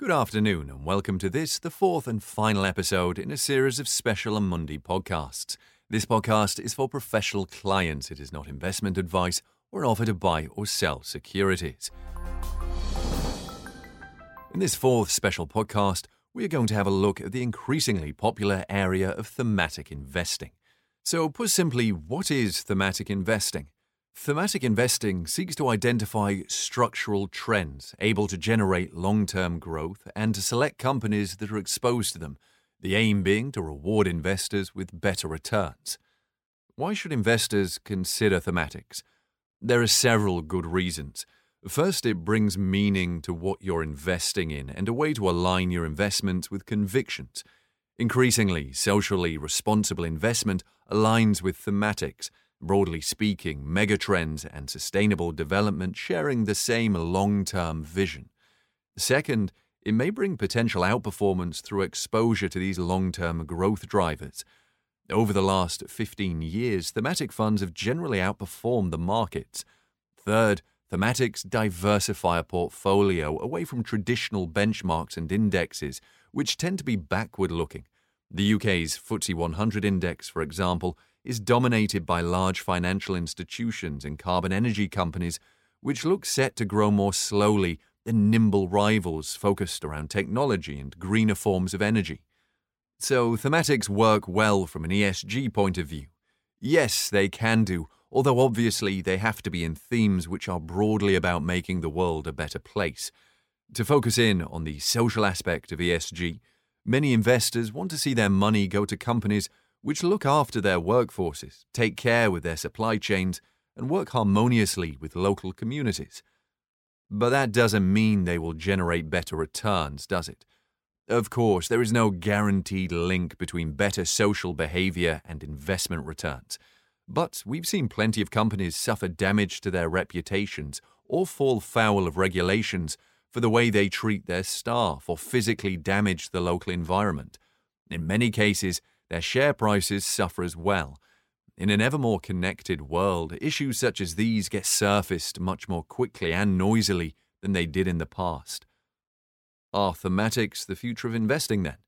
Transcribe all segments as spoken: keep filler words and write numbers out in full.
Good afternoon and welcome to this, the fourth and final episode in a series of special Amundi podcasts. This podcast is for professional clients. It is not investment advice or an offer to buy or sell securities. In this fourth special podcast, we are going to have a look at the increasingly popular area of thematic investing. So put simply, what is thematic investing? Thematic investing seeks to identify structural trends able to generate long-term growth and to select companies that are exposed to them, the aim being to reward investors with better returns. Why should investors consider thematics? There are several good reasons. First, it brings meaning to what you're investing in and a way to align your investments with convictions. Increasingly, socially responsible investment aligns with thematics. Broadly speaking, megatrends and sustainable development sharing the same long-term vision. Second, it may bring potential outperformance through exposure to these long-term growth drivers. Over the last fifteen years, thematic funds have generally outperformed the markets. Third, thematics diversify a portfolio away from traditional benchmarks and indexes, which tend to be backward-looking. The U K's F T S E one hundred index, for example, is dominated by large financial institutions and carbon energy companies, which look set to grow more slowly than nimble rivals focused around technology and greener forms of energy. So thematics work well from an E S G point of view. Yes, they can do, although obviously they have to be in themes which are broadly about making the world a better place. To focus in on the social aspect of E S G, many investors want to see their money go to companies which look after their workforces, take care with their supply chains, and work harmoniously with local communities. But that doesn't mean they will generate better returns, does it? Of course, there is no guaranteed link between better social behavior and investment returns. But we've seen plenty of companies suffer damage to their reputations or fall foul of regulations for the way they treat their staff or physically damage the local environment. In many cases, their share prices suffer as well. In an ever more connected world, issues such as these get surfaced much more quickly and noisily than they did in the past. Are thematics the future of investing then?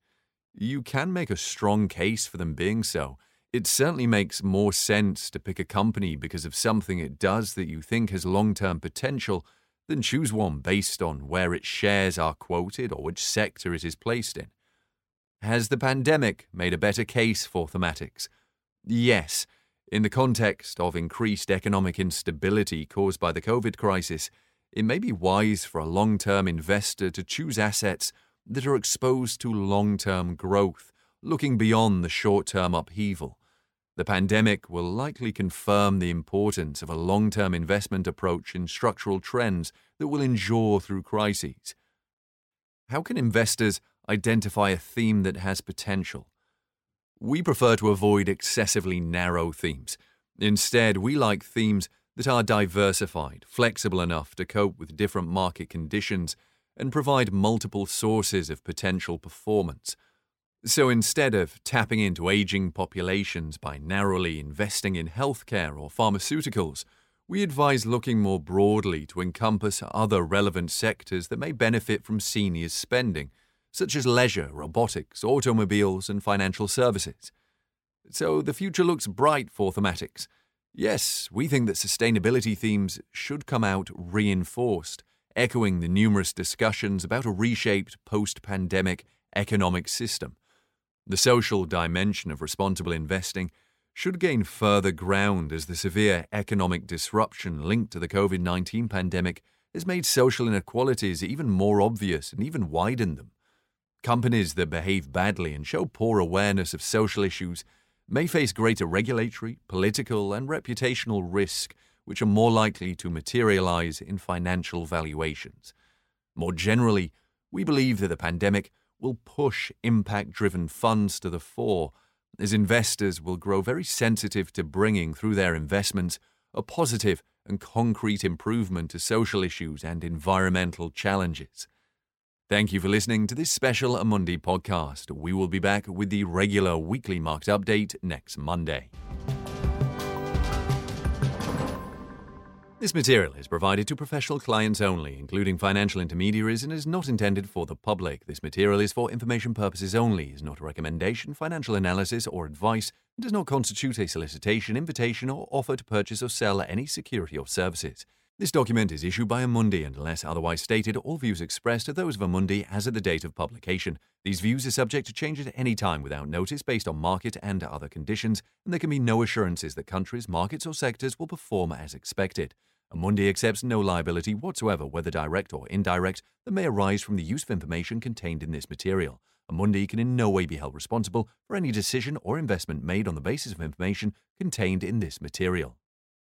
You can make a strong case for them being so. It certainly makes more sense to pick a company because of something it does that you think has long-term potential than choose one based on where its shares are quoted or which sector it is placed in. Has the pandemic made a better case for thematics? Yes. In the context of increased economic instability caused by the COVID crisis, it may be wise for a long-term investor to choose assets that are exposed to long-term growth, looking beyond the short-term upheaval. The pandemic will likely confirm the importance of a long-term investment approach in structural trends that will endure through crises. How can investors identify a theme that has potential? We prefer to avoid excessively narrow themes. Instead, we like themes that are diversified, flexible enough to cope with different market conditions, and provide multiple sources of potential performance. So instead of tapping into aging populations by narrowly investing in healthcare or pharmaceuticals, we advise looking more broadly to encompass other relevant sectors that may benefit from seniors' spending, such as leisure, robotics, automobiles, and financial services. So the future looks bright for thematics. Yes, we think that sustainability themes should come out reinforced, echoing the numerous discussions about a reshaped post-pandemic economic system. The social dimension of responsible investing should gain further ground as the severe economic disruption linked to the COVID nineteen pandemic has made social inequalities even more obvious and even widened them. Companies that behave badly and show poor awareness of social issues may face greater regulatory, political, and reputational risk, which are more likely to materialize in financial valuations. More generally, we believe that the pandemic will push impact-driven funds to the fore, as investors will grow very sensitive to bringing, through their investments, a positive and concrete improvement to social issues and environmental challenges. Thank you for listening to this special Amundi podcast. We will be back with the regular weekly market update next Monday. This material is provided to professional clients only, including financial intermediaries, and is not intended for the public. This material is for information purposes only, is not a recommendation, financial analysis, or advice, and does not constitute a solicitation, invitation, or offer to purchase or sell any security or services. This document is issued by Amundi, and unless otherwise stated, all views expressed are those of Amundi as at the date of publication. These views are subject to change at any time without notice based on market and other conditions, and there can be no assurances that countries, markets, or sectors will perform as expected. Amundi accepts no liability whatsoever, whether direct or indirect, that may arise from the use of information contained in this material. Amundi can in no way be held responsible for any decision or investment made on the basis of information contained in this material.